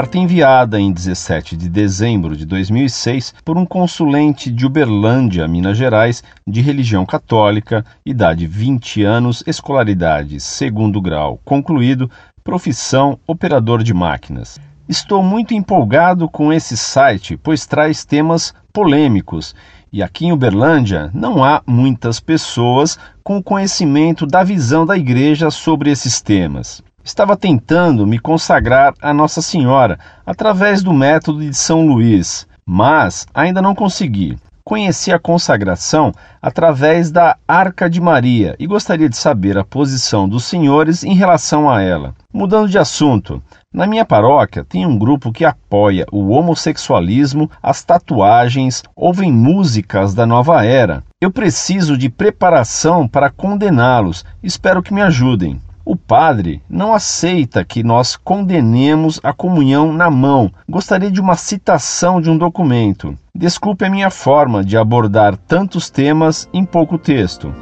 carta enviada em 17 de dezembro de 2006 por um consulente de Uberlândia, Minas Gerais, de religião católica, idade 20 anos, escolaridade segundo grau concluído, profissão operador de máquinas. Estou muito empolgado com esse site, pois traz temas polêmicos. E aqui em Uberlândia não há muitas pessoas com conhecimento da visão da Igreja sobre esses temas. Estava tentando me consagrar a Nossa Senhora através do método de São Luís, mas ainda não consegui. Conheci a consagração através da Arca de Maria e gostaria de saber a posição dos senhores em relação a ela. Mudando de assunto, na minha paróquia tem um grupo que apoia o homossexualismo, as tatuagens, ouvem músicas da nova era. Eu preciso de preparação para condená-los, espero que me ajudem. O padre não aceita que nós condenemos a comunhão na mão. Gostaria de uma citação de um documento. Desculpe a minha forma de abordar tantos temas em pouco texto.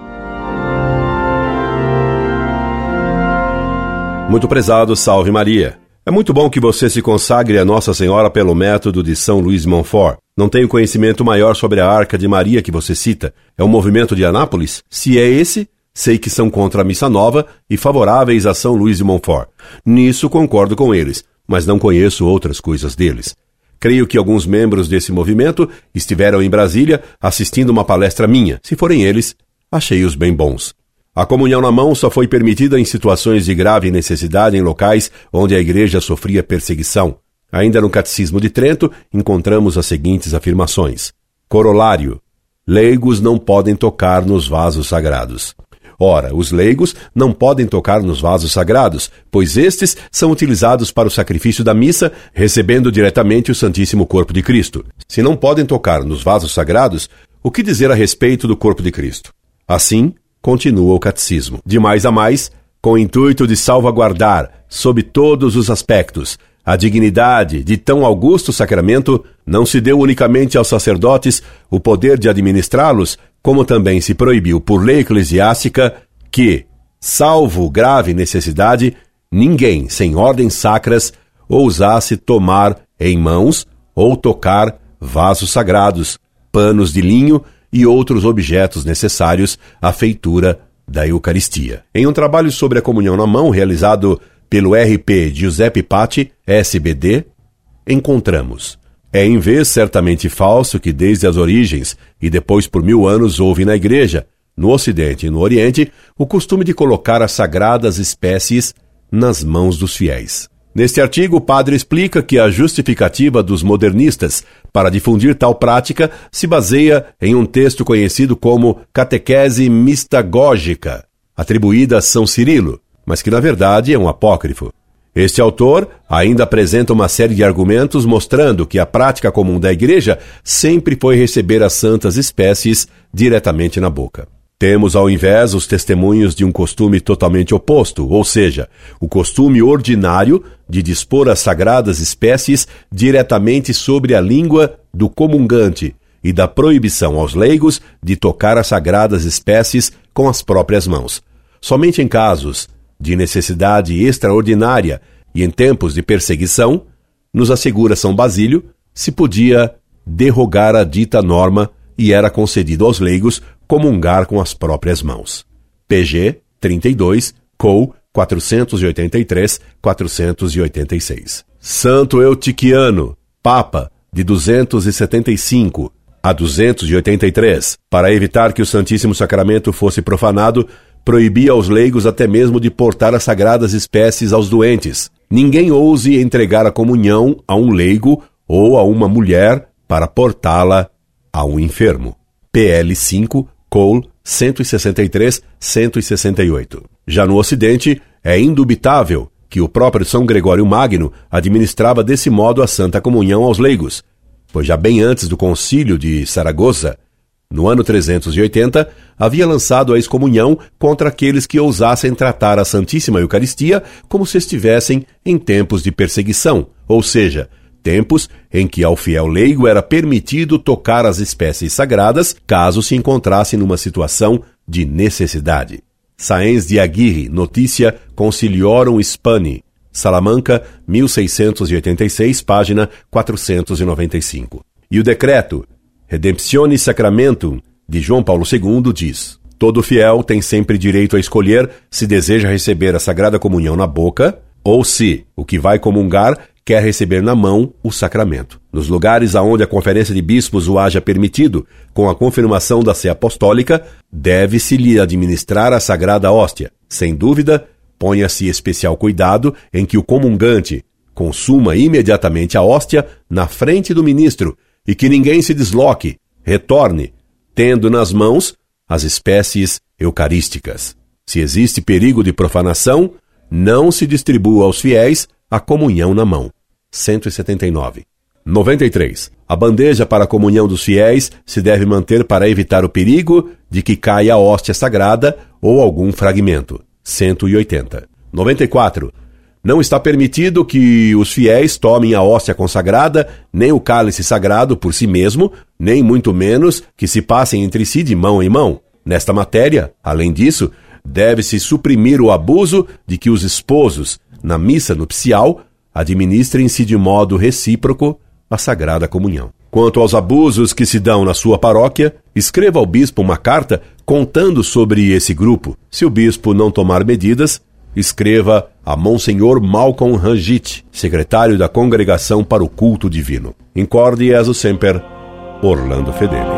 Muito prezado, salve Maria. É muito bom que você se consagre a Nossa Senhora pelo método de São Luís Monfort. Não tenho conhecimento maior sobre a Arca de Maria que você cita. É um movimento de Anápolis? Se é esse... sei que são contra a Missa Nova e favoráveis a São Luís de Monfort. Nisso concordo com eles, mas não conheço outras coisas deles. Creio que alguns membros desse movimento estiveram em Brasília assistindo uma palestra minha. Se forem eles, achei-os bem bons. A comunhão na mão só foi permitida em situações de grave necessidade em locais onde a Igreja sofria perseguição. Ainda no Catecismo de Trento, encontramos as seguintes afirmações. Corolário. Leigos não podem tocar nos vasos sagrados. Ora, os leigos não podem tocar nos vasos sagrados, pois estes são utilizados para o sacrifício da missa, recebendo diretamente o Santíssimo Corpo de Cristo. Se não podem tocar nos vasos sagrados, o que dizer a respeito do Corpo de Cristo? Assim, continua o Catecismo. De mais a mais, com o intuito de salvaguardar, sob todos os aspectos, a dignidade de tão augusto sacramento, não se deu unicamente aos sacerdotes o poder de administrá-los, como também se proibiu por lei eclesiástica que, salvo grave necessidade, ninguém sem ordens sacras ousasse tomar em mãos ou tocar vasos sagrados, panos de linho e outros objetos necessários à feitura da Eucaristia. Em um trabalho sobre a comunhão na mão realizado pelo RP Giuseppe Patti, SBD, encontramos: é em vez certamente falso que desde as origens e depois por 1000 anos houve na Igreja, no Ocidente e no Oriente, o costume de colocar as sagradas espécies nas mãos dos fiéis. Neste artigo, o padre explica que a justificativa dos modernistas para difundir tal prática se baseia em um texto conhecido como Catequese Mistagógica, atribuída a São Cirilo, mas que na verdade é um apócrifo. Este autor ainda apresenta uma série de argumentos mostrando que a prática comum da Igreja sempre foi receber as santas espécies diretamente na boca. Temos ao invés os testemunhos de um costume totalmente oposto, ou seja, o costume ordinário de dispor as sagradas espécies diretamente sobre a língua do comungante e da proibição aos leigos de tocar as sagradas espécies com as próprias mãos. Somente em casos de necessidade extraordinária e em tempos de perseguição, nos assegura São Basílio, se podia derrogar a dita norma e era concedido aos leigos comungar com as próprias mãos. PG 32, Col 483-486. Santo Eutiquiano, Papa, de 275 a 283, para evitar que o Santíssimo Sacramento fosse profanado, proibia aos leigos até mesmo de portar as sagradas espécies aos doentes. Ninguém ouse entregar a comunhão a um leigo ou a uma mulher para portá-la a um enfermo. PL 5, Col 163-168. Já no Ocidente, é indubitável que o próprio São Gregório Magno administrava desse modo a Santa Comunhão aos leigos, pois já bem antes do Concílio de Saragossa, no ano 380, havia lançado a excomunhão contra aqueles que ousassem tratar a Santíssima Eucaristia como se estivessem em tempos de perseguição, ou seja, tempos em que ao fiel leigo era permitido tocar as espécies sagradas caso se encontrasse numa situação de necessidade. Sáenz de Aguirre, Notitia Conciliorum Hispaniae, Salamanca, 1686, página 495. E o decreto Redemptionis Sacramentum, de João Paulo II, diz: todo fiel tem sempre direito a escolher se deseja receber a Sagrada Comunhão na boca ou se o que vai comungar quer receber na mão o sacramento. Nos lugares aonde a Conferência de Bispos o haja permitido, com a confirmação da Sé Apostólica, deve-se-lhe administrar a Sagrada Hóstia. Sem dúvida, ponha-se especial cuidado em que o comungante consuma imediatamente a hóstia na frente do ministro e que ninguém se desloque, retorne, tendo nas mãos as espécies eucarísticas. Se existe perigo de profanação, não se distribua aos fiéis a comunhão na mão. 179. 93. A bandeja para a comunhão dos fiéis se deve manter para evitar o perigo de que caia a hóstia sagrada ou algum fragmento. 180. 94. Não está permitido que os fiéis tomem a hóstia consagrada, nem o cálice sagrado por si mesmo, nem muito menos que se passem entre si de mão em mão. Nesta matéria, além disso, deve-se suprimir o abuso de que os esposos, na missa nupcial, administrem-se de modo recíproco a Sagrada Comunhão. Quanto aos abusos que se dão na sua paróquia, escreva ao bispo uma carta contando sobre esse grupo. Se o bispo não tomar medidas, escreva a Monsenhor Malcolm Ranjit, secretário da Congregação para o Culto Divino. In corde Iesu semper, Orlando Fedeli.